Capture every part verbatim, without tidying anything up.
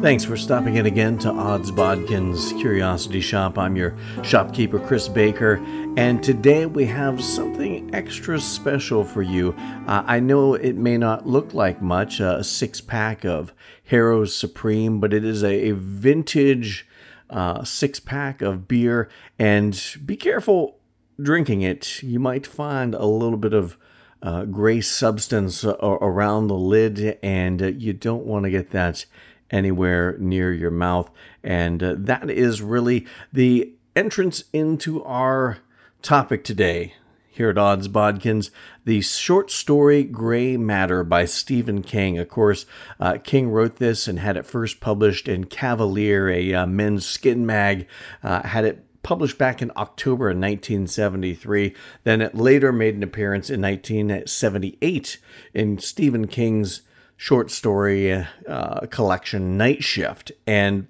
Thanks for stopping in again to Odds Bodkins Curiosity Shoppe. I'm your shopkeeper, Chris Baker, and today we have something extra special for you. Uh, I know it may not look like much, uh, a six-pack of Harrow's Supreme, but it is a, a vintage uh, six-pack of beer, and be careful drinking it. You might find a little bit of uh, gray substance uh, around the lid, and uh, you don't want to get that anywhere near your mouth. And uh, that is really the entrance into our topic today here at Odds Bodkins, the short story Gray Matter by Stephen King. Of course, uh, King wrote this and had it first published in Cavalier, a uh, men's skin mag, uh, had it published back in October of nineteen seventy-three. Then it later made an appearance in nineteen seventy-eight in Stephen King's short story uh, collection Night Shift. And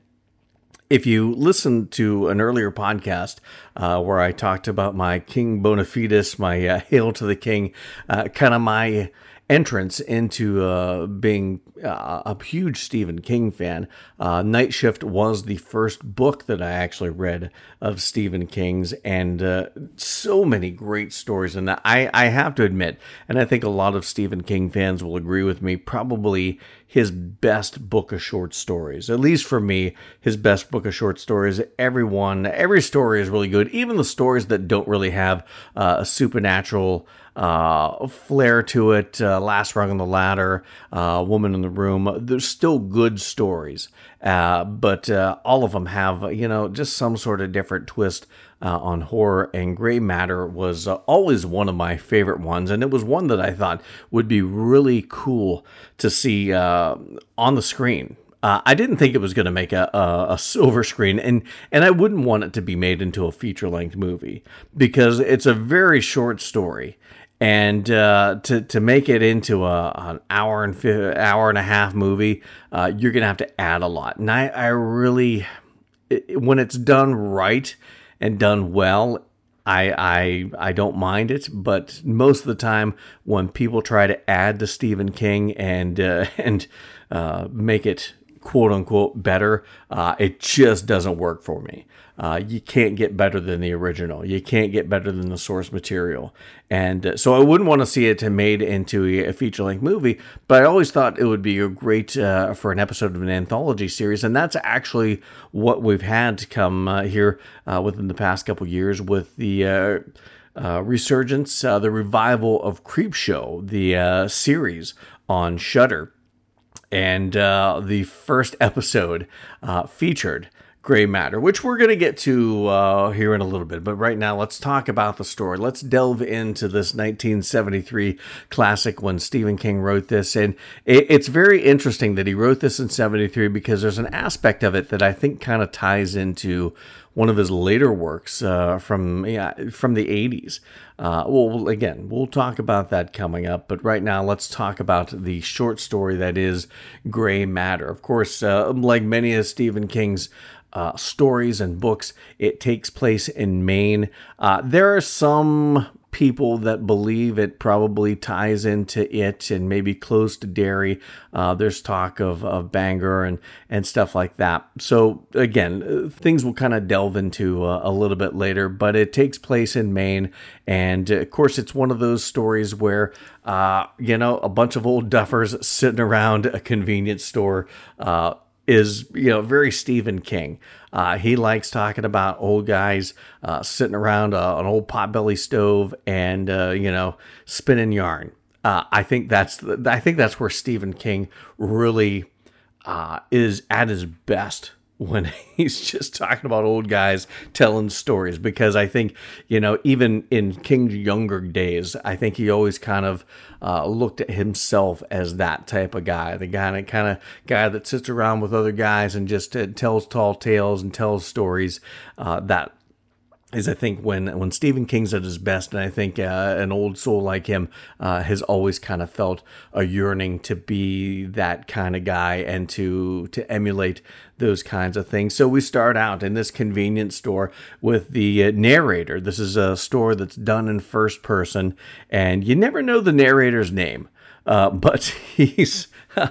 if you listened to an earlier podcast uh, where I talked about my King bona fides, my uh, Hail to the King, uh, kind of my entrance into uh, being uh, a huge Stephen King fan. Uh, Night Shift was the first book that I actually read of Stephen King's, and uh, so many great stories. And I, I have to admit, and I think a lot of Stephen King fans will agree with me, probably his best book of short stories. At least for me, his best book of short stories. Everyone, every story is really good, even the stories that don't really have uh, a supernatural Uh, flair to it, uh, Last Rung on the Ladder, uh, Woman in the Room. There's still good stories, uh, but uh, all of them have, you know, just some sort of different twist uh, on horror, and Gray Matter was uh, always one of my favorite ones, and it was one that I thought would be really cool to see uh, on the screen. Uh, I didn't think it was going to make a, a, a silver screen, and, and I wouldn't want it to be made into a feature-length movie, because it's a very short story. And uh, to to make it into a an hour and fi- hour and a half movie, uh, you're gonna have to add a lot. And I I really, it, when it's done right and done well, I I I don't mind it. But most of the time, when people try to add to Stephen King and uh, and uh, make it quote unquote better, uh, it just doesn't work for me. Uh, you can't get better than the original. You can't get better than the source material. And uh, so I wouldn't want to see it made into a feature-length movie, but I always thought it would be a great uh, for an episode of an anthology series. And that's actually what we've had to come uh, here uh, within the past couple years with the uh, uh, resurgence, uh, the revival of Creepshow, the uh, series on Shudder. And uh, the first episode uh, featured Gray Matter, which we're going to get to uh, here in a little bit. But right now, let's talk about the story. Let's delve into this nineteen seventy-three classic when Stephen King wrote this. And it, it's very interesting that he wrote this in seventy-three, because there's an aspect of it that I think kind of ties into one of his later works uh, from yeah, from the eighties. Uh, well, again, we'll talk about that coming up, but right now let's talk about the short story that is Gray Matter. Of course, uh, like many of Stephen King's Uh, stories and books, it takes place in Maine. Uh, there are some people that believe it probably ties into it and maybe close to Derry. Uh, there's talk of, of Bangor and, and stuff like that. So again, things we'll kind of delve into uh, a little bit later, but it takes place in Maine. And of course, it's one of those stories where uh, you know, a bunch of old duffers sitting around a convenience store uh, is, you know, very Stephen King. Uh, he likes talking about old guys uh, sitting around a, an old potbelly stove and, uh, you know, spinning yarn. Uh, I think that's the, I think that's where Stephen King really uh, is at his best, when he's just talking about old guys telling stories. Because I think, you know, even in King's younger days, I think he always kind of uh, looked at himself as that type of guy, the guy that kind of guy that sits around with other guys and just uh, tells tall tales and tells stories uh, that is I think when, when Stephen King's at his best, and I think uh, an old soul like him uh, has always kind of felt a yearning to be that kind of guy and to to emulate those kinds of things. So we start out in this convenience store with the uh, narrator. This is a store that's done in first person, and you never know the narrator's name. Uh, but he's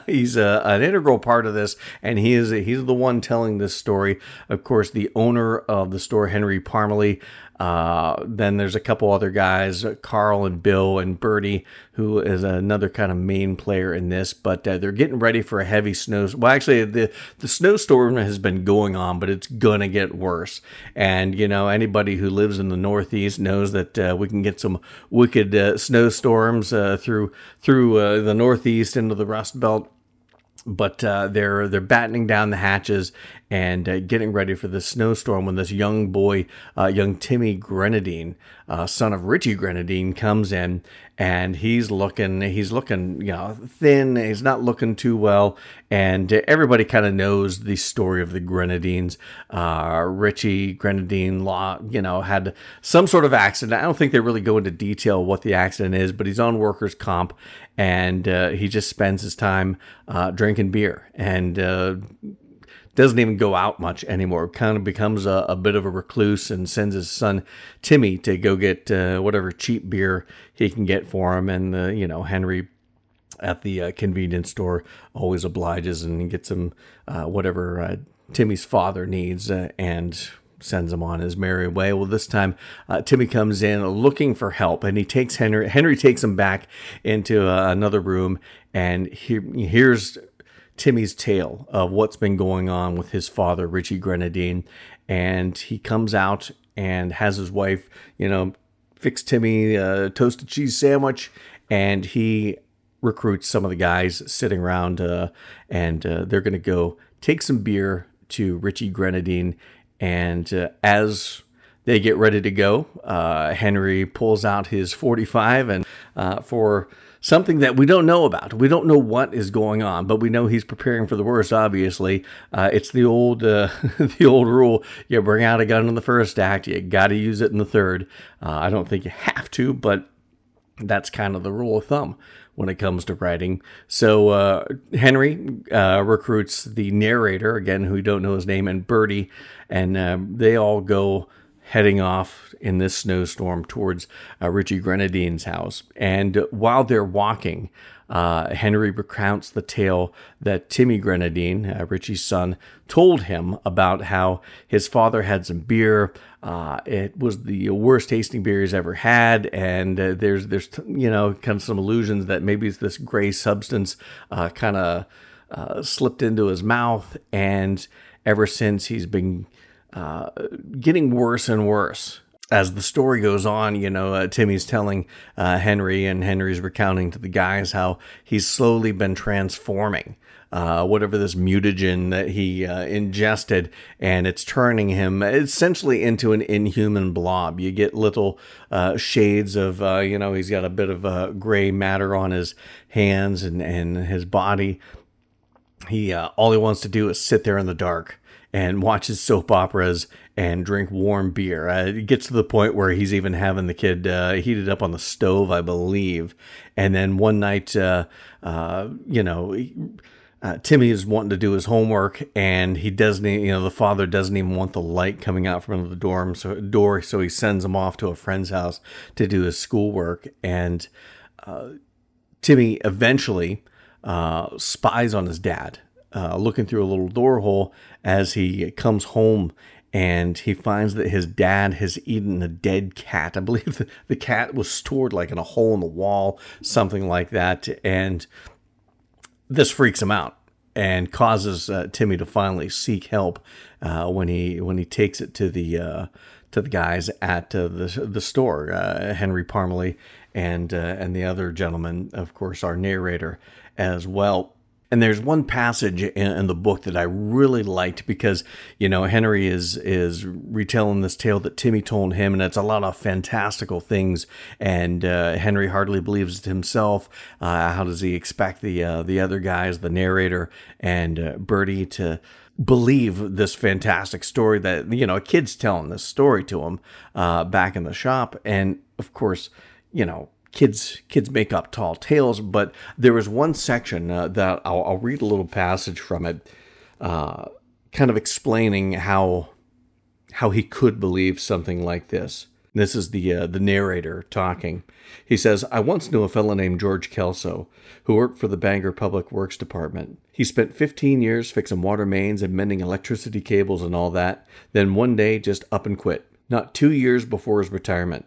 he's a, an integral part of this, and he is he's the one telling this story. Of course, the owner of the store, Henry Parmley. Uh, then there's a couple other guys, Carl and Bill and Bertie, who is another kind of main player in this. But uh, they're getting ready for a heavy snow. Well, actually, the the snowstorm has been going on, but it's gonna get worse. And you know, anybody who lives in the Northeast knows that uh, we can get some wicked uh, snowstorms uh, through through. Uh, the Northeast into the Rust Belt, but uh, they're they're battening down the hatches and uh, getting ready for the snowstorm when this young boy, uh, young Timmy Grenadine, uh, son of Richie Grenadine, comes in, and he's looking he's looking you know thin. He's not looking too well, and everybody kind of knows the story of the Grenadines. Uh, Richie Grenadine, you know, had some sort of accident. I don't think they really go into detail what the accident is, but he's on workers' comp, and uh, he just spends his time uh, drinking beer and. Uh, Doesn't even go out much anymore. Kind of becomes a, a bit of a recluse and sends his son Timmy to go get uh, whatever cheap beer he can get for him. And uh, you know, Henry at the uh, convenience store always obliges and gets him uh, whatever uh, Timmy's father needs uh, and sends him on his merry way. Well, this time uh, Timmy comes in looking for help, and he takes Henry. Henry takes him back into uh, another room, and he hears Timmy's tale of what's been going on with his father, Richie Grenadine. And he comes out and has his wife, you know, fix Timmy a toasted cheese sandwich. And he recruits some of the guys sitting around uh, and uh, they're going to go take some beer to Richie Grenadine. And uh, as they get ready to go, uh, Henry pulls out his forty-five and uh, for... something that we don't know about. We don't know what is going on, but we know he's preparing for the worst, obviously. Uh, it's the old uh, the old rule. You bring out a gun in the first act, you got to use it in the third. Uh, I don't think you have to, but that's kind of the rule of thumb when it comes to writing. So uh, Henry uh, recruits the narrator, again, who we don't know his name, and Bertie, and uh, they all go heading off in this snowstorm towards uh, Richie Grenadine's house. And uh, while they're walking, uh, Henry recounts the tale that Timmy Grenadine, uh, Richie's son, told him about how his father had some beer. Uh, it was the worst tasting beer he's ever had. And uh, there's, there's you know, kind of some illusions that maybe it's this gray substance uh, kind of uh, slipped into his mouth. And ever since, he's been... Uh, getting worse and worse. As the story goes on, you know, uh, Timmy's telling uh, Henry, and Henry's recounting to the guys how he's slowly been transforming uh, whatever this mutagen that he uh, ingested, and it's turning him essentially into an inhuman blob. You get little uh, shades of, uh, you know, he's got a bit of uh, gray matter on his hands and, and his body. He uh, all he wants to do is sit there in the dark and watches soap operas and drink warm beer. Uh, it gets to the point where he's even having the kid uh, heated up on the stove, I believe. And then one night, uh, uh, you know, uh, Timmy is wanting to do his homework, and he doesn't, you know, the father doesn't even want the light coming out from under the dorm so, door, so he sends him off to a friend's house to do his schoolwork. And uh, Timmy eventually uh, spies on his dad. Uh, looking through a little door hole as he comes home, and he finds that his dad has eaten a dead cat. I believe the, the cat was stored like in a hole in the wall, something like that. And this freaks him out and causes uh, Timmy to finally seek help uh, when he when he takes it to the uh, to the guys at uh, the the store, uh, Henry Parmley and uh, and the other gentleman, of course, our narrator as well. And there's one passage in the book that I really liked because, you know, Henry is is retelling this tale that Timmy told him, and it's a lot of fantastical things. And uh, Henry hardly believes it himself. Uh, how does he expect the uh, the other guys, the narrator and uh, Bertie, to believe this fantastic story that, you know, a kid's telling this story to him uh, back in the shop. And of course, you know, kids kids make up tall tales. But there was one section uh, that I'll, I'll read a little passage from it, uh, kind of explaining how how he could believe something like this. This is the uh, the narrator talking. He says, "I once knew a fellow named George Kelso, who worked for the Bangor Public Works Department. He spent fifteen years fixing water mains and mending electricity cables and all that, then one day just up and quit, not two years before his retirement.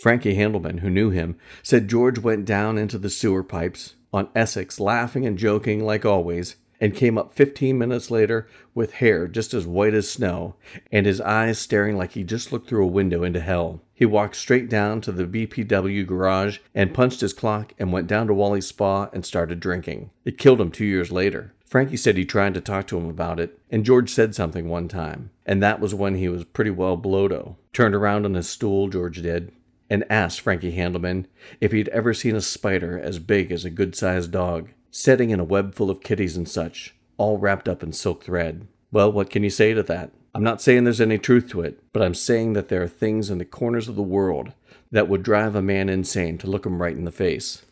Frankie Handelman, who knew him, said George went down into the sewer pipes on Essex, laughing and joking like always, and came up fifteen minutes later with hair just as white as snow and his eyes staring like he just looked through a window into hell. He walked straight down to the B P W garage and punched his clock and went down to Wally's Spa and started drinking. It killed him two years later. Frankie said he tried to talk to him about it, and George said something one time, and that was when he was pretty well blowed-o. Turned around on his stool, George did, and asked Frankie Handelman if he'd ever seen a spider as big as a good-sized dog, setting in a web full of kitties and such, all wrapped up in silk thread. Well, what can you say to that? I'm not saying there's any truth to it, but I'm saying that there are things in the corners of the world that would drive a man insane to look him right in the face."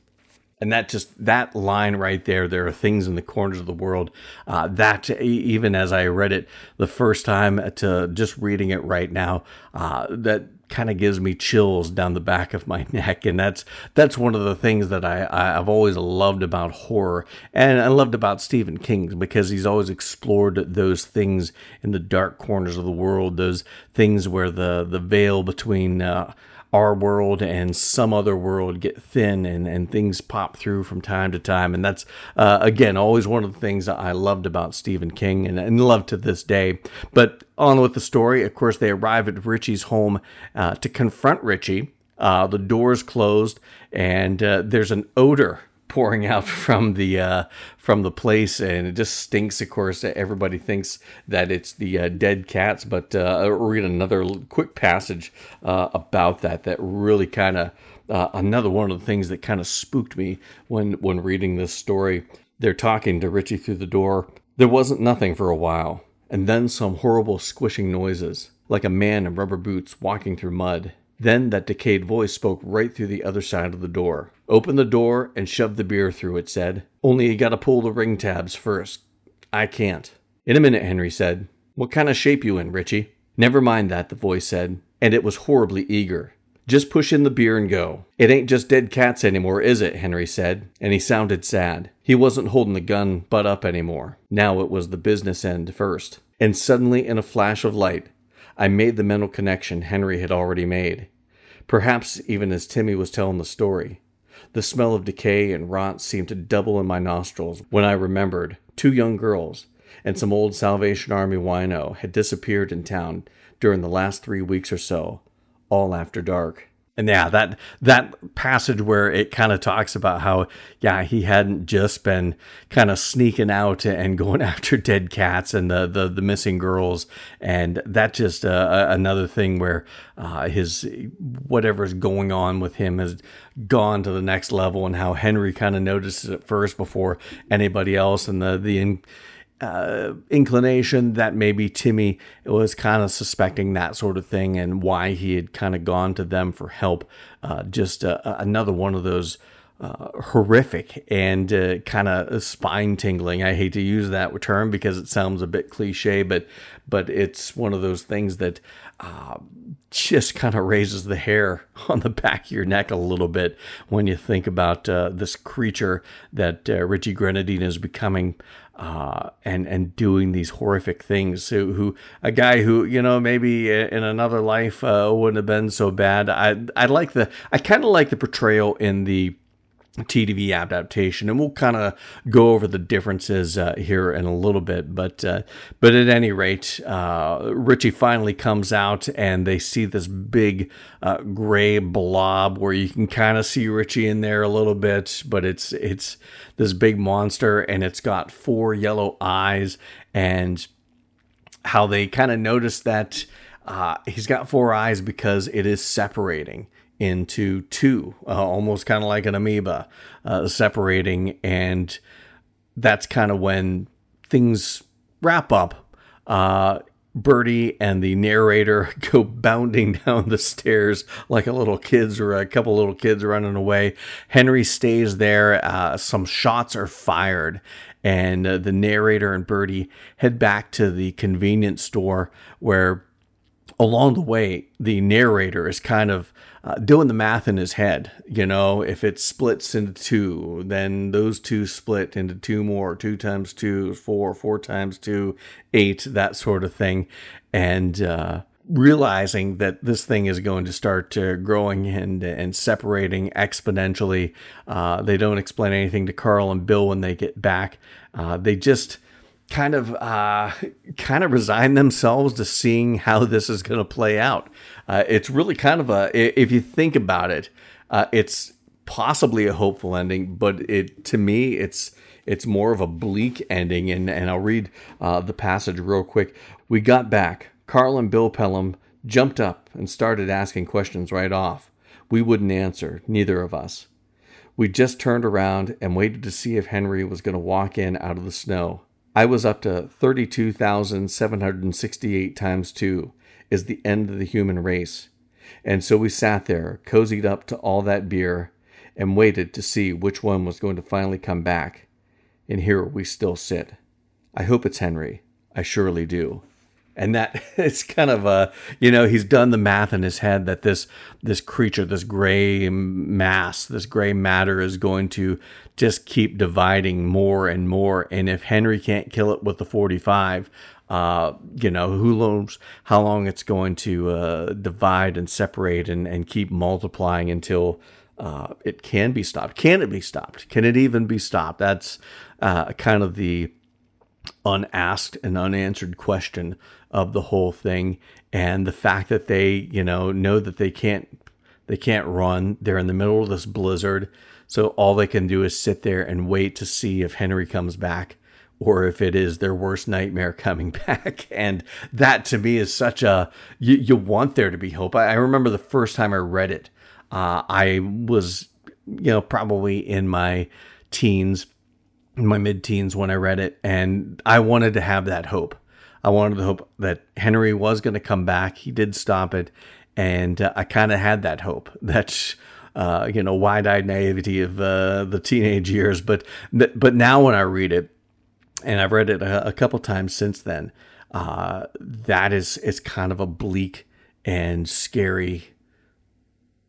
And that just, that line right there, there are things in the corners of the world, uh, that even as I read it the first time to just reading it right now, uh, that kind of gives me chills down the back of my neck. And that's that's one of the things that I, I, I've always loved about horror, and I loved about Stephen King, because he's always explored those things in the dark corners of the world, those things where the, the veil between uh, our world and some other world get thin, and, and things pop through from time to time. And that's, uh, again, always one of the things that I loved about Stephen King, and, and love to this day. But on with the story. Of course, they arrive at Richie's home uh, to confront Richie. Uh, the door's closed, and uh, there's an odor pouring out from the uh, from the place, and it just stinks. Of course, everybody thinks that it's the uh, dead cats, but uh, I'll read another quick passage uh, about that. That really kind of uh, another one of the things that kind of spooked me when when reading this story. They're talking to Richie through the door. There wasn't nothing for a while, and then some horrible squishing noises, like a man in rubber boots walking through mud. Then that decayed voice spoke right through the other side of the door. Open the door and shove the beer through, it said. Only you gotta pull the ring tabs first. I can't. In a minute, Henry said. What kind of shape you in, Richie? Never mind that, the voice said, and it was horribly eager. Just push in the beer and go. It ain't just dead cats anymore, is it? Henry said, and he sounded sad. He wasn't holding the gun butt up anymore. Now it was the business end first. And suddenly, in a flash of light, I made the mental connection Henry had already made, perhaps even as Timmy was telling the story. The smell of decay and rot seemed to double in my nostrils when I remembered two young girls and some old Salvation Army wino had disappeared in town during the last three weeks or so, all after dark. And yeah, that that passage where it kind of talks about how, yeah, he hadn't just been kind of sneaking out and going after dead cats and the the, the missing girls. And that just uh, another thing where uh, his whatever's going on with him has gone to the next level, and how Henry kind of notices it first before anybody else. And the, the in, uh, inclination that maybe Timmy was kind of suspecting that sort of thing, and why he had kind of gone to them for help. Uh, just uh, another one of those uh, horrific and uh, kind of spine tingling. I hate to use that term because it sounds a bit cliche, but, but it's one of those things that uh, just kind of raises the hair on the back of your neck a little bit when you think about uh, this creature that uh, Richie Grenadine is becoming. Uh, and and doing these horrific things. So who a guy who, you know, maybe in another life uh, wouldn't have been so bad. I I like the I kind of like the portrayal in the T V adaptation, and we'll kind of go over the differences uh, here in a little bit. But uh, but at any rate, uh, Richie finally comes out, and they see this big uh, gray blob where you can kind of see Richie in there a little bit. But it's it's this big monster, and it's got four yellow eyes, and how they kind of notice that uh, he's got four eyes because it is separating into two, uh, almost kind of like an amoeba, uh, separating. And that's kind of when things wrap up Uh, Bertie and the narrator go bounding down the stairs like a little kids or a couple little kids running away. Henry stays there. Uh, some shots are fired, and uh, the narrator and Bertie head back to the convenience store, where along the way, the narrator is kind of uh, doing the math in his head. You know, if it splits into two, then those two split into two more. Two times two is four, four times two, eight, that sort of thing. And uh, realizing that this thing is going to start uh, growing and, and separating exponentially. Uh, they don't explain anything to Carl and Bill when they get back. Uh, they just... kind of uh, kind of resign themselves to seeing how this is going to play out. Uh, it's really kind of a, if you think about it, uh, it's possibly a hopeful ending, but it to me, it's it's more of a bleak ending. And, and I'll read uh, the passage real quick. We got back. Carl and Bill Pelham jumped up and started asking questions right off. We wouldn't answer, neither of us. We just turned around and waited to see if Henry was going to walk in out of the snow. I was up to thirty-two thousand seven hundred sixty-eight times two is the end of the human race. And so we sat there, cozied up to all that beer, and waited to see which one was going to finally come back. And here we still sit. I hope it's Henry. I surely do. And that it's kind of a, you know, he's done the math in his head that this this creature, this gray mass, this gray matter is going to just keep dividing more and more. And if Henry can't kill it with the forty-five, uh, you know, who knows how long it's going to uh, divide and separate and, and keep multiplying until uh, it can be stopped. Can it be stopped? Can it even be stopped? That's uh, kind of the unasked and unanswered question of the whole thing. And the fact that they, you know, know that they can't, they can't run. They're in the middle of this blizzard. So all they can do is sit there and wait to see if Henry comes back or if it is their worst nightmare coming back. And that to me is such a, you, you want there to be hope. I, I remember the first time I read it, uh, I was, you know, probably in my teens, in my mid-teens when I read it, and I wanted to have that hope. I wanted the hope that Henry was going to come back. He did stop it, and uh, I kind of had that hope. That's uh, you know, wide-eyed naivety of uh, the teenage years. But th- but now when I read it, and I've read it a, a couple times since then, uh, that is it's kind of a bleak and scary,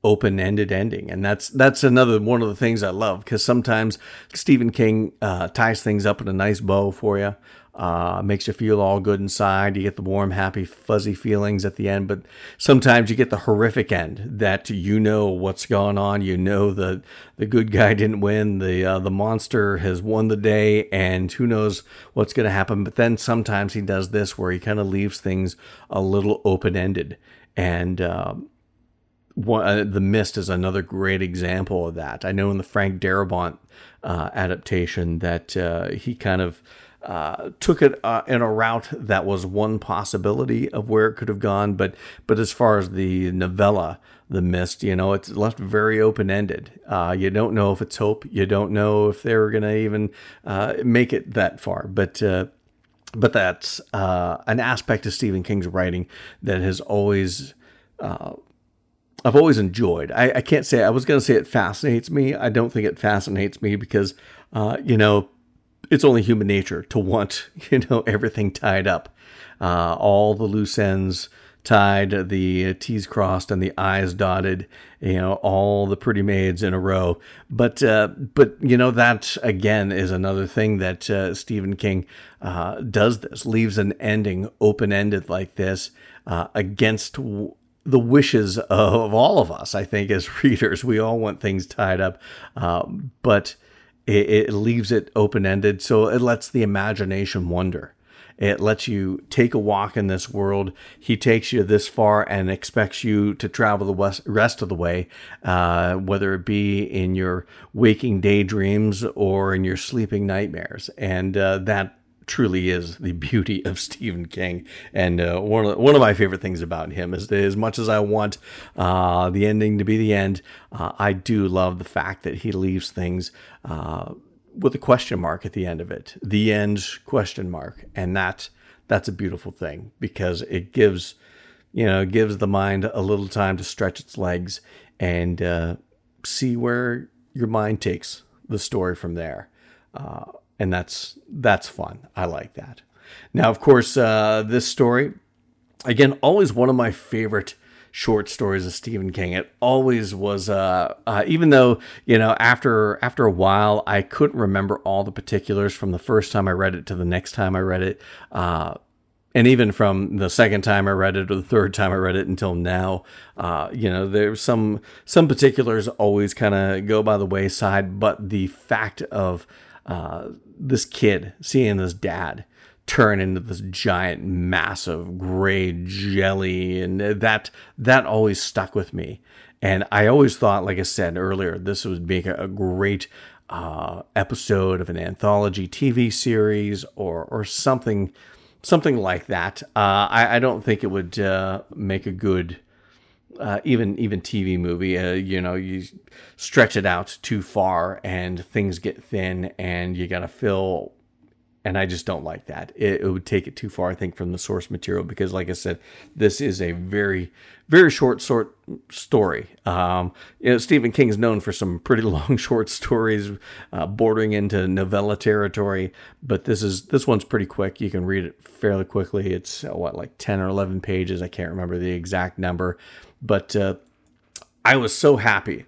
open-ended ending. And that's that's another one of the things I love, because sometimes Stephen King uh, ties things up in a nice bow for you, uh, makes you feel all good inside. You get the warm, happy, fuzzy feelings at the end, but sometimes you get the horrific end that you know what's going on. You know the the good guy didn't win, the uh, the monster has won the day, and who knows what's going to happen. But then sometimes he does this where he kind of leaves things a little open-ended, and um One, uh, The Mist is another great example of that. I know in the Frank Darabont uh, adaptation that uh, he kind of uh, took it uh, in a route that was one possibility of where it could have gone. But but as far as the novella, The Mist, you know, it's left very open-ended. Uh, you don't know if it's hope. You don't know if they were going to even uh, make it that far. But uh, but that's uh, an aspect of Stephen King's writing that has always... Uh, I've always enjoyed. I, I can't say, I was going to say it fascinates me. I don't think it fascinates me because, uh, you know, it's only human nature to want, you know, everything tied up. Uh, all the loose ends tied, the T's crossed and the I's dotted, you know, all the pretty maids in a row. But, uh, but you know, that again is another thing that uh, Stephen King uh, does this, leaves an ending open-ended like this uh, against w- the wishes of all of us. I think as readers, we all want things tied up, um, but it, it leaves it open-ended. So it lets the imagination wander. It lets you take a walk in this world. He takes you this far and expects you to travel the west, rest of the way, uh, whether it be in your waking daydreams or in your sleeping nightmares. And uh, that truly is the beauty of Stephen King, and uh, one of the, one of my favorite things about him is that as much as I want uh, the ending to be the end, uh, I do love the fact that he leaves things uh, with a question mark at the end of it, the end question mark, and that that's a beautiful thing, because it gives, you know, gives the mind a little time to stretch its legs and uh, see where your mind takes the story from there. Uh, and that's that's fun. I like that. Now, of course, uh, this story, again, always one of my favorite short stories of Stephen King. It always was, uh, uh, even though, you know, after after a while, I couldn't remember all the particulars from the first time I read it to the next time I read it. Uh, and even from the second time I read it or the third time I read it until now, uh, you know, there's some, some particulars always kind of go by the wayside. But the fact of uh, this kid seeing this dad turn into this giant, massive gray jelly, and that that always stuck with me. And I always thought, like I said earlier, this would make a great uh, episode of an anthology T V series or or something something like that. Uh, I, I don't think it would uh, make a good uh, even even T V movie. Uh, you know, you stretch it out too far, and things get thin, and you got to fill. And I just don't like that. It, it would take it too far, I think, from the source material. Because, like I said, this is a very, very short sort story. Um, you know, Stephen King's known for some pretty long short stories, uh, bordering into novella territory. But this is this one's pretty quick. You can read it fairly quickly. It's what, like ten or eleven pages. I can't remember the exact number. But uh, I was so happy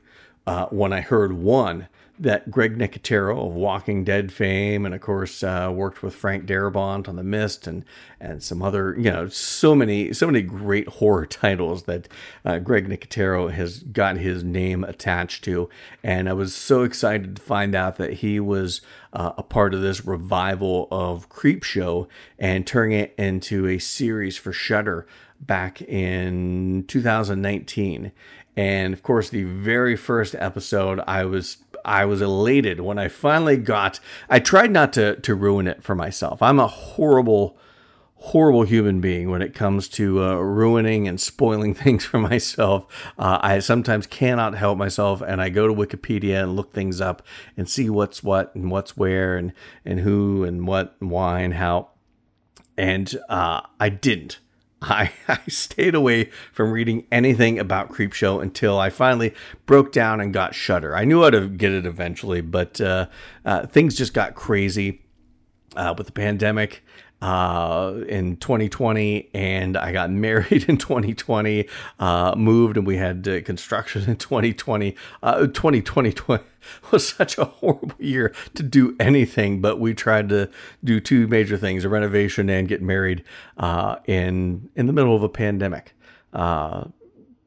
uh, when I heard one. That Greg Nicotero of Walking Dead fame, and of course uh, worked with Frank Darabont on The Mist, and and some other, you know, so many so many great horror titles that uh, Greg Nicotero has got his name attached to. And I was so excited to find out that he was uh, a part of this revival of Creepshow and turning it into a series for Shudder back in two thousand nineteen. And of course, the very first episode, I was I was elated when I finally got. I tried not to to ruin it for myself. I'm a horrible, horrible human being when it comes to uh, ruining and spoiling things for myself. Uh, I sometimes cannot help myself, and I go to Wikipedia and look things up and see what's what and what's where and and who and what and why and how. And uh, I didn't. I, I stayed away from reading anything about Creepshow until I finally broke down and got Shudder. I knew how to get it eventually, but uh, uh, things just got crazy uh, with the pandemic uh, in twenty twenty, and I got married in twenty twenty, uh, moved, and we had uh, construction in twenty twenty. Uh, twenty twenty was such a horrible year to do anything, but we tried to do two major things, a renovation and get married, uh, in, in the middle of a pandemic. Uh,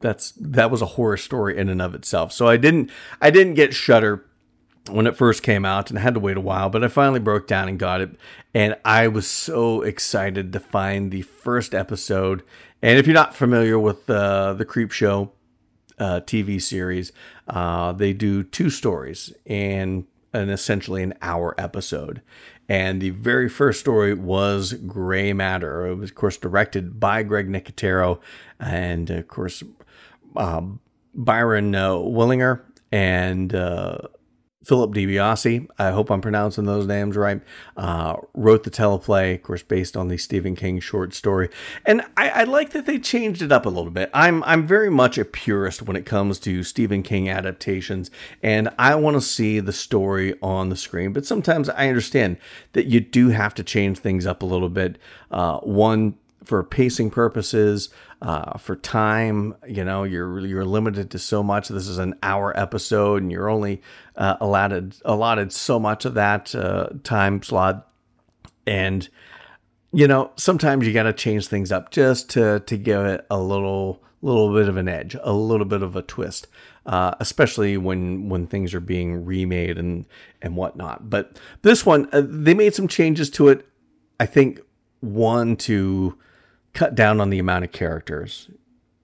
that's, that was a horror story in and of itself. So I didn't, I didn't get Shudder when it first came out, and I had to wait a while, but I finally broke down and got it. And I was so excited to find the first episode. And if you're not familiar with uh, the Creepshow uh, T V series, uh, they do two stories in an essentially an hour episode. And the very first story was Gray Matter. It was, of course, directed by Greg Nicotero and, of course, um, Byron uh, Willinger and... Uh, Philip DiBiase, I hope I'm pronouncing those names right, uh, wrote the teleplay, of course, based on the Stephen King short story. And I, I like that they changed it up a little bit. I'm I'm very much a purist when it comes to Stephen King adaptations, and I want to see the story on the screen. But sometimes I understand that you do have to change things up a little bit. Uh, one, for pacing purposes, uh, for time, you know, you're you're limited to so much. This is an hour episode, and you're only uh, allotted allotted so much of that uh, time slot. And you know, sometimes you got to change things up just to to give it a little little bit of an edge, a little bit of a twist, uh, especially when when things are being remade and and whatnot. But this one, uh, they made some changes to it. I think one to cut down on the amount of characters.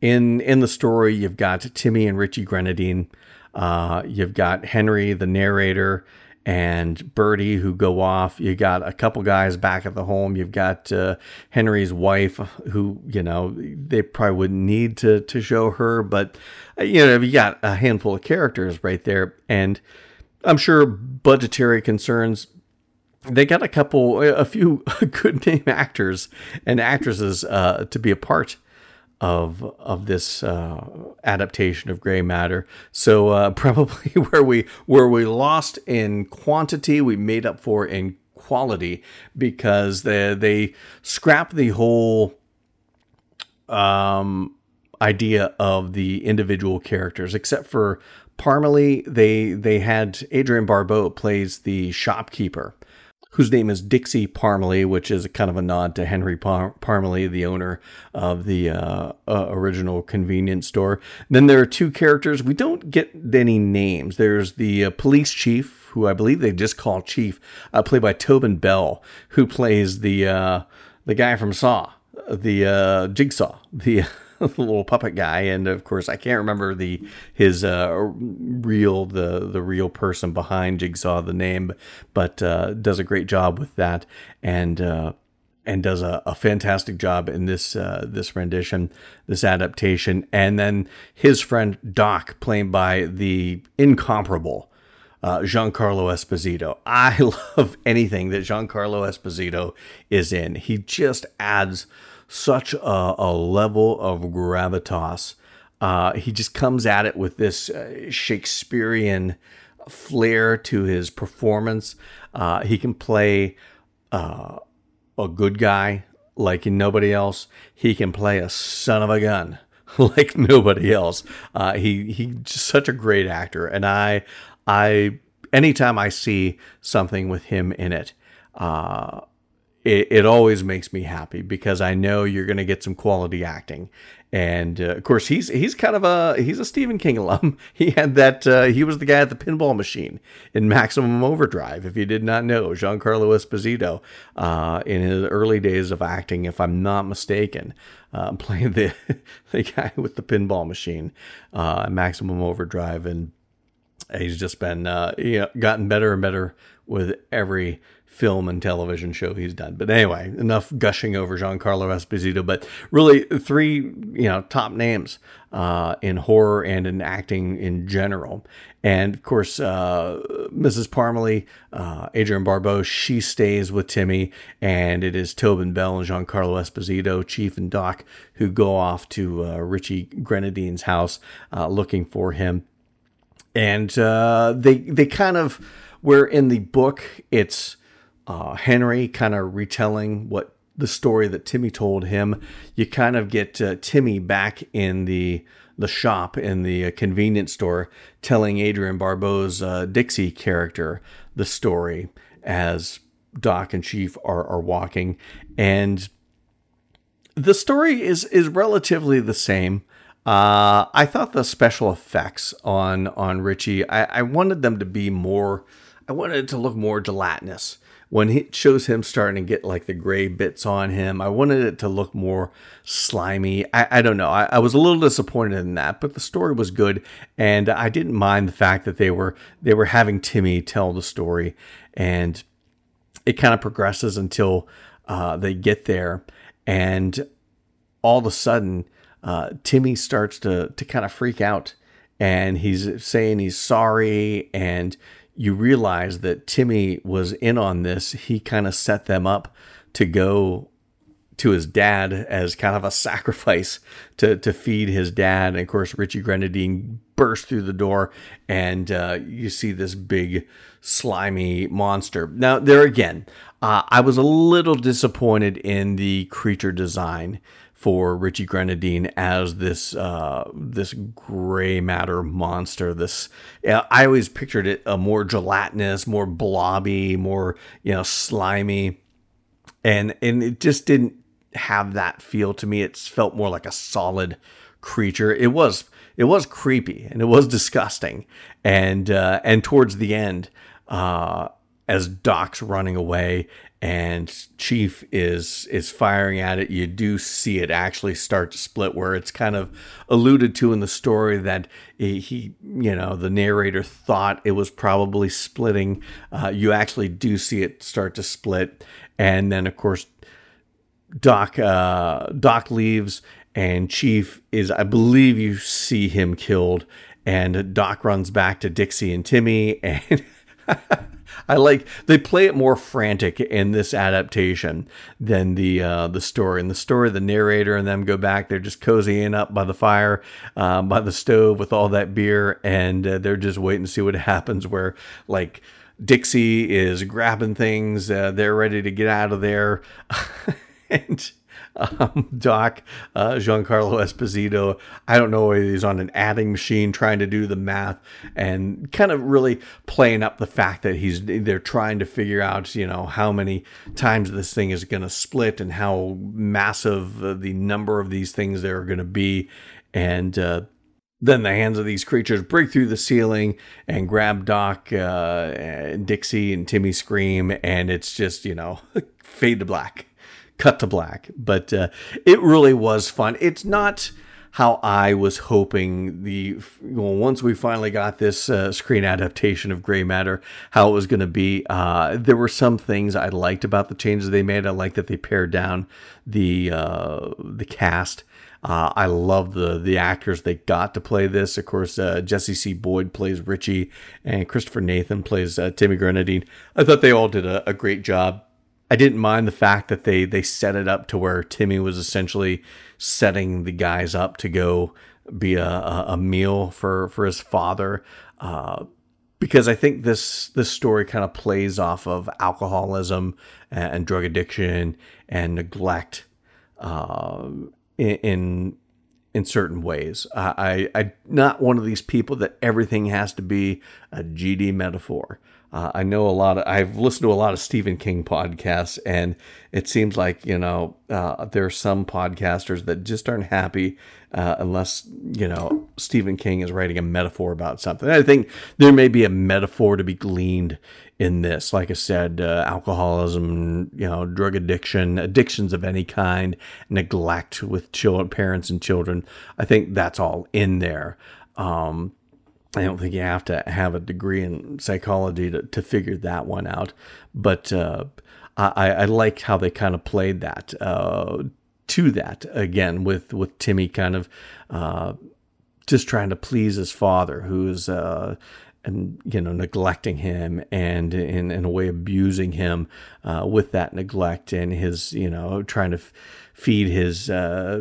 In in the story, you've got Timmy and Richie Grenadine. Uh, you've got Henry, the narrator, and Birdie, who go off. You got a couple guys back at the home. You've got uh, Henry's wife, who, you know, they probably wouldn't need to, to show her. But, you know, you got a handful of characters right there. And I'm sure budgetary concerns they got a couple, a few good name actors and actresses uh, to be a part of of this uh, adaptation of Gray Matter. So uh, probably where we where we lost in quantity, we made up for in quality, because they they scrapped the whole um, idea of the individual characters, except for Parmley. They they had Adrian Barbeau plays the shopkeeper, whose name is Dixie Parmley, which is kind of a nod to Henry Par- Parmley, the owner of the uh, uh, original convenience store. And then there are two characters. We don't get any names. There's the uh, police chief, who I believe they just call Chief, uh, played by Tobin Bell, who plays the uh, the guy from Saw, the uh, Jigsaw, the little puppet guy. And of course, I can't remember the his uh, real the the real person behind Jigsaw, the name, but uh, does a great job with that, and uh, and does a, a fantastic job in this uh, this rendition, this adaptation. And then his friend Doc, played by the incomparable uh, Giancarlo Esposito. I love anything that Giancarlo Esposito is in. He just adds such a, a level of gravitas. Uh, he just comes at it with this uh, Shakespearean flair to his performance. Uh, he can play uh, a good guy like nobody else. He can play a son of a gun like nobody else. Uh, he he's such a great actor, and I I anytime I see something with him in it, Uh, It, it always makes me happy, because I know you're going to get some quality acting. And uh, of course, he's he's kind of a he's a Stephen King alum. He had that uh, he was the guy at the pinball machine in Maximum Overdrive. If you did not know, Giancarlo Esposito uh, in his early days of acting, if I'm not mistaken, uh, playing the the guy with the pinball machine, uh, Maximum Overdrive, and he's just been uh, you know, gotten better and better with every film and television show he's done. But anyway, enough gushing over Giancarlo Esposito, but really three, you know, top names uh, in horror and in acting in general. And of course, uh, Missus Parmley, uh, Adrian Barbeau, she stays with Timmy, and it is Tobin Bell and Giancarlo Esposito, Chief and Doc, who go off to uh, Richie Grenadine's house uh, looking for him. And uh, they, they kind of, where in the book, it's Uh, Henry kind of retelling what the story that Timmy told him. You kind of get uh, Timmy back in the the shop, in the uh, convenience store, telling Adrian Barbeau's uh, Dixie character the story as Doc and Chief are, are walking. And the story is, is relatively the same. Uh, I thought the special effects on, on Richie, I, I wanted them to be more, I wanted it to look more gelatinous. When it shows him starting to get like the gray bits on him, I wanted it to look more slimy. I, I don't know. I, I was a little disappointed in that, but the story was good, and I didn't mind the fact that they were they were having Timmy tell the story, and it kind of progresses until uh, they get there, and all of a sudden, uh, Timmy starts to to kind of freak out, and he's saying he's sorry, and you realize that Timmy was in on this. He kind of set them up to go to his dad as kind of a sacrifice to, to feed his dad. And of course, Richie Grenadine bursts through the door, and uh, you see this big slimy monster. Now, there again, uh, I was a little disappointed in the creature design for Richie Grenadine as this uh, this gray matter monster. This uh, I always pictured it a more gelatinous, more blobby, more, you know, slimy, and and it just didn't have that feel to me. It felt more like a solid creature. It was it was creepy, and it was disgusting, and uh, and towards the end, uh, as Doc's running away and Chief is is firing at it, you do see it actually start to split, where it's kind of alluded to in the story that he, you know, the narrator thought it was probably splitting. Uh, you actually do see it start to split. And then, of course, Doc, uh, Doc leaves, and Chief is, I believe you see him killed. And Doc runs back to Dixie and Timmy, and I like, they play it more frantic in this adaptation than the uh, the story. In the story, the narrator and them go back. They're just cozying up by the fire, um, by the stove with all that beer. And uh, they're just waiting to see what happens where, like, Dixie is grabbing things. Uh, they're ready to get out of there. and... Um, Doc, uh, Giancarlo Esposito, I don't know whether he's on an adding machine trying to do the math and kind of really playing up the fact that he's, they're trying to figure out, you know, how many times this thing is going to split and how massive uh, the number of these things there are going to be. And, uh, then the hands of these creatures break through the ceiling and grab Doc, uh, and Dixie and Timmy Scream. And it's just, you know, fade to black. Cut to black, but uh, it really was fun. It's not how I was hoping the well, once we finally got this uh, screen adaptation of Gray Matter, how it was going to be. Uh, there were some things I liked about the changes they made. I liked that they pared down the uh, the cast. Uh, I love the the actors they got to play this. Of course, uh, Jesse C. Boyd plays Richie, and Christopher Nathan plays uh, Timmy Grenadine. I thought they all did a, a great job. I didn't mind the fact that they, they set it up to where Timmy was essentially setting the guys up to go be a, a meal for, for his father. Uh, because I think this, this story kind of plays off of alcoholism and, and drug addiction and neglect uh, in, in in certain ways. I, I, I'm not one of these people that everything has to be a G D metaphor. Uh, I know a lot of, I've listened to a lot of Stephen King podcasts, and it seems like, you know, uh, there are some podcasters that just aren't happy uh, unless, you know, Stephen King is writing a metaphor about something. And I think there may be a metaphor to be gleaned in this. Like I said, uh, alcoholism, you know, drug addiction, addictions of any kind, neglect with children, parents and children. I think that's all in there. Um I don't think you have to have a degree in psychology to, to figure that one out. But uh, I, I liked how they kind of played that uh, to that again with, with Timmy kind of uh, just trying to please his father, who's uh, and you know neglecting him and in, in a way abusing him uh, with that neglect and his you know trying to. F- feed his, uh,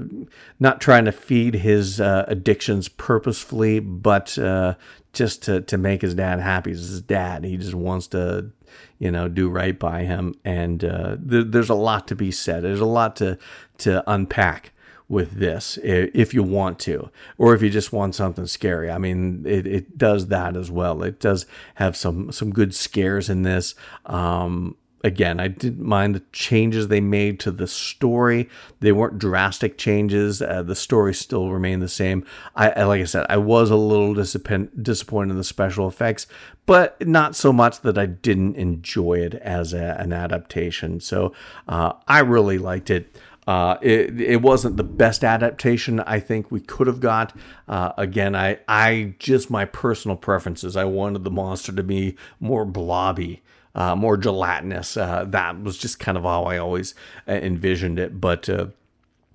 not trying to feed his uh, addictions purposefully, but uh, just to, to make his dad happy. He's his dad. He just wants to, you know, do right by him. And uh, th- there's a lot to be said. There's a lot to, to unpack with this if you want to, or if you just want something scary. I mean, it, it does that as well. It does have some, some good scares in this. Um, Again, I didn't mind the changes they made to the story. They weren't drastic changes. Uh, the story still remained the same. I, I like I said, I was a little disappointed disappointed in the special effects, but not so much that I didn't enjoy it as a, an adaptation. So uh, I really liked it. Uh, it, it wasn't the best adaptation I think we could have got. Uh, again, I, I just my personal preferences. I wanted the monster to be more blobby. Uh, more gelatinous. Uh, that was just kind of how I always uh, envisioned it. But uh,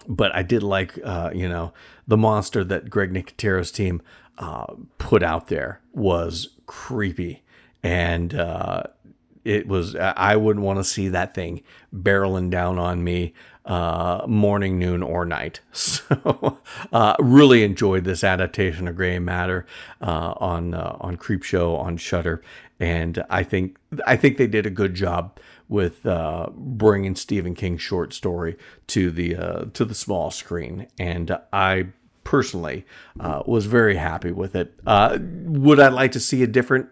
but I did like, uh, you know, the monster that Greg Nicotero's team uh, put out there was creepy. And uh, it was, I wouldn't want to see that thing barreling down on me uh, morning, noon, or night. So uh, really enjoyed this adaptation of Gray Matter uh, on, uh, on Creepshow, on Shudder. And I think I think they did a good job with uh, bringing Stephen King's short story to the uh, to the small screen. And I personally uh, was very happy with it. Uh, would I like to see a different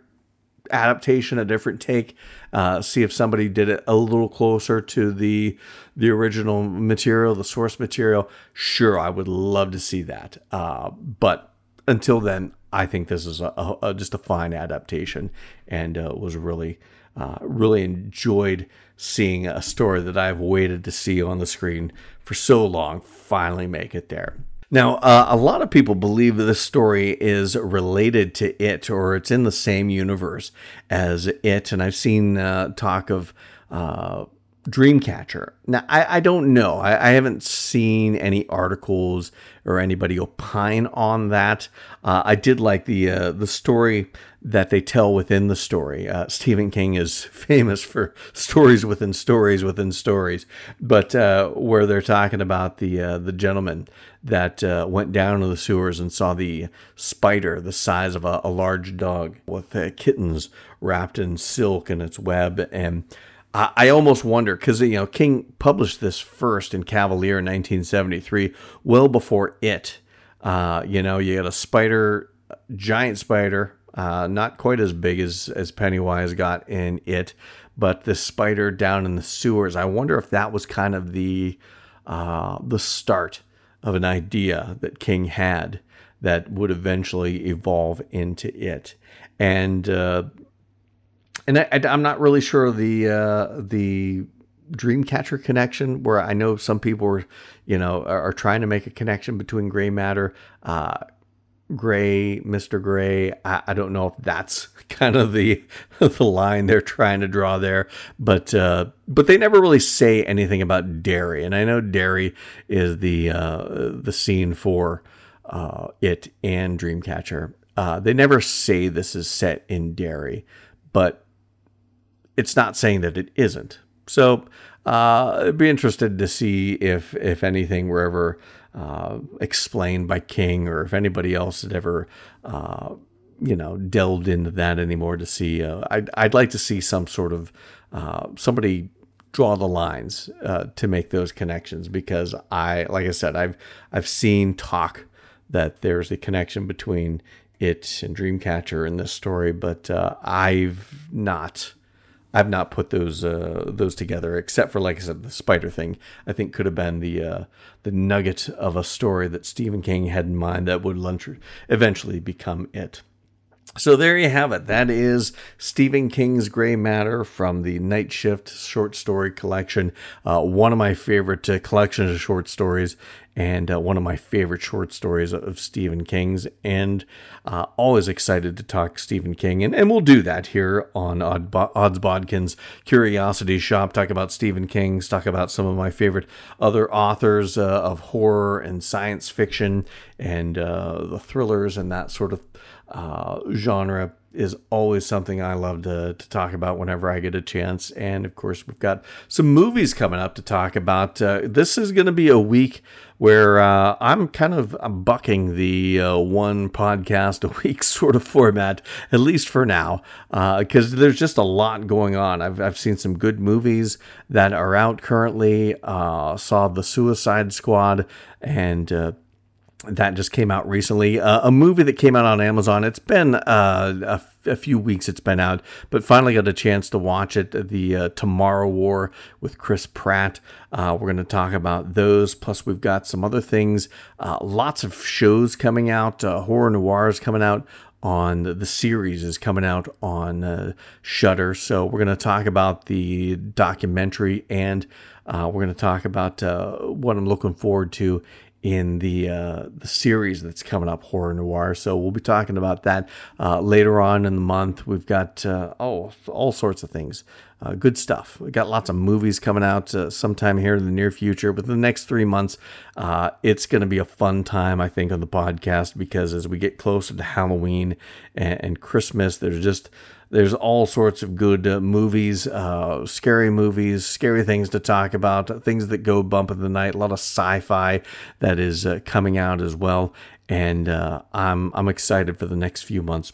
adaptation, a different take? Uh, see if somebody did it a little closer to the the original material, the source material. Sure, I would love to see that. Uh, but until then. I think this is a, a, just a fine adaptation and uh, was really, uh, really enjoyed seeing a story that I've waited to see on the screen for so long finally make it there. Now, uh, a lot of people believe that this story is related to It or it's in the same universe as It. And I've seen uh, talk of... Uh, Dreamcatcher. Now, I, I don't know. I, I haven't seen any articles or anybody opine on that. Uh, I did like the uh, the story that they tell within the story. Uh, Stephen King is famous for stories within stories within stories, but uh, where they're talking about the uh, the gentleman that uh, went down to the sewers and saw the spider the size of a, a large dog with uh, kittens wrapped in silk and its web. And I almost wonder, because, you know, King published this first in Cavalier in nineteen seventy-three, well before it. Uh, you know, you had a spider, giant spider, uh, not quite as big as, as Pennywise got in it, but this spider down in the sewers. I wonder if that was kind of the uh, the start of an idea that King had that would eventually evolve into it. And uh And I, I'm not really sure the uh, the Dreamcatcher connection, where I know some people are, you know, are, are trying to make a connection between Gray Matter, uh, Gray, Mister Gray. I, I don't know if that's kind of the the line they're trying to draw there, but uh, but they never really say anything about Derry, and I know Derry is the uh, the scene for uh, it and Dreamcatcher. Uh, they never say this is set in Derry, but it's not saying that it isn't. So uh, I'd be interested to see if if anything were ever uh, explained by King, or if anybody else had ever uh, you know delved into that anymore. To see, uh, I'd I'd like to see some sort of uh, somebody draw the lines uh, to make those connections, because I, like I said, I've I've seen talk that there's a connection between it and Dreamcatcher in this story, but uh, I've not, I've not put those uh, those together, except for, like I said, the spider thing. I think could have been the uh, the nugget of a story that Stephen King had in mind that would eventually become it. So there you have it. That is Stephen King's Gray Matter from the Night Shift short story collection. Uh, one of my favorite uh, collections of short stories, and uh, one of my favorite short stories of Stephen King's. And uh, always excited to talk Stephen King. And, and we'll do that here on Odd Bo- Odds Bodkins Curiosity Shop. Talk about Stephen King. Talk about some of my favorite other authors uh, of horror and science fiction and uh, the thrillers and that sort of Uh, genre is always something I love to, to talk about whenever I get a chance. And of course, we've got some movies coming up to talk about. Uh, this is going to be a week where uh, I'm kind of I'm bucking the uh, one podcast a week sort of format, at least for now, because uh, there's just a lot going on. I've, I've seen some good movies that are out currently. Uh, saw The Suicide Squad, and uh, that just came out recently. Uh, a movie that came out on Amazon. It's been uh, a, f- a few weeks it's been out, but finally got a chance to watch it. The uh, Tomorrow War with Chris Pratt. Uh, we're going to talk about those. Plus, we've got some other things. Uh, lots of shows coming out. Uh, Horror Noir is coming out on the series is coming out on uh, Shudder. So we're going to talk about the documentary, and uh, we're going to talk about uh, what I'm looking forward to in the uh, the series that's coming up, Horror Noir. So we'll be talking about that uh, later on in the month. We've got uh, oh all sorts of things. Uh, good stuff. We've got lots of movies coming out uh, sometime here in the near future. But the next three months, uh, it's going to be a fun time, I think, on the podcast, because as we get closer to Halloween and, and Christmas, there's just there's all sorts of good uh, movies, uh, scary movies, scary things to talk about, things that go bump in the night, a lot of sci-fi that is uh, coming out as well. And uh, I'm I'm excited for the next few months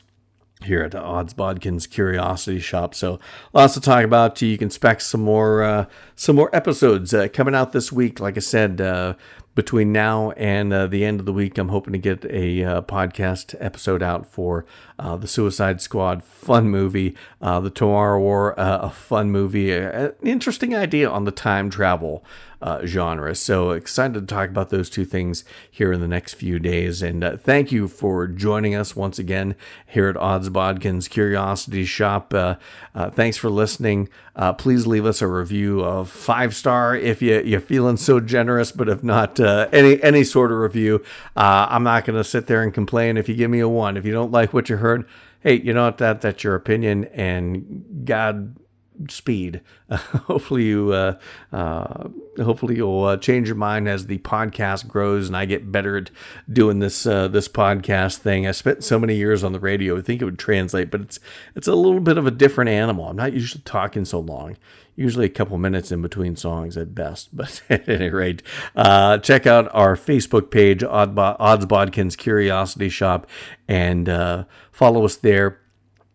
here at the Odds Bodkins Curiosity Shop. So lots to talk about. You can expect some more uh, some more episodes uh, coming out this week. Like I said, uh, between now and uh, the end of the week, I'm hoping to get a uh, podcast episode out for uh, The Suicide Squad, fun movie, uh, The Tomorrow War, uh, a fun movie, an interesting idea on the time travel uh, genre. So excited to talk about those two things here in the next few days. And uh, thank you for joining us once again here at Odds Bodkins Curiosity Shop. Uh, uh, thanks for listening. Uh, please leave us a review of five star if you, you're feeling so generous, but if not, uh, Uh, any any sort of review. Uh, I'm not going to sit there and complain if you give me a one. If you don't like what you heard, hey, you know what? That, that's your opinion, and God speed. Uh, hopefully you, uh, uh, hopefully you'll uh, change your mind as the podcast grows and I get better at doing this uh, this podcast thing. I spent so many years on the radio. I think it would translate, but it's it's a little bit of a different animal. I'm not usually talking so long. Usually a couple minutes in between songs at best. But at any rate, uh, check out our Facebook page, Odds Bodkins Curiosity Shoppe, and uh, follow us there.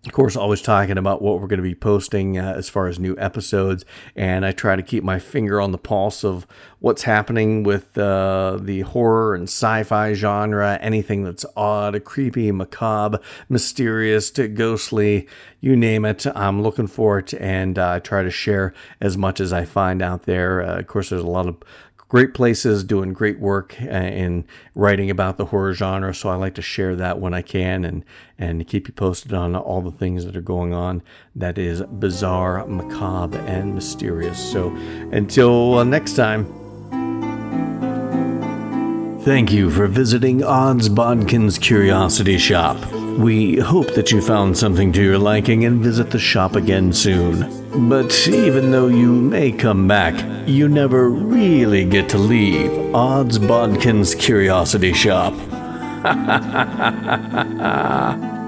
Of course, always talking about what we're going to be posting uh, as far as new episodes, and I try to keep my finger on the pulse of what's happening with uh, the horror and sci-fi genre, anything that's odd, creepy, macabre, mysterious, ghostly, you name it. I'm looking for it, and uh, I try to share as much as I find out there. Uh, of course, there's a lot of great places doing great work in writing about the horror genre, so I like to share that when I can and and keep you posted on all the things that are going on that is bizarre, macabre, and mysterious. So until next time, thank you for visiting Odds Bodkins Curiosity Shoppe. We hope that you found something to your liking and visit the shop again soon. But even though you may come back, you never really get to leave Odds Bodkins Curiosity Shoppe. Ha ha ha ha ha ha.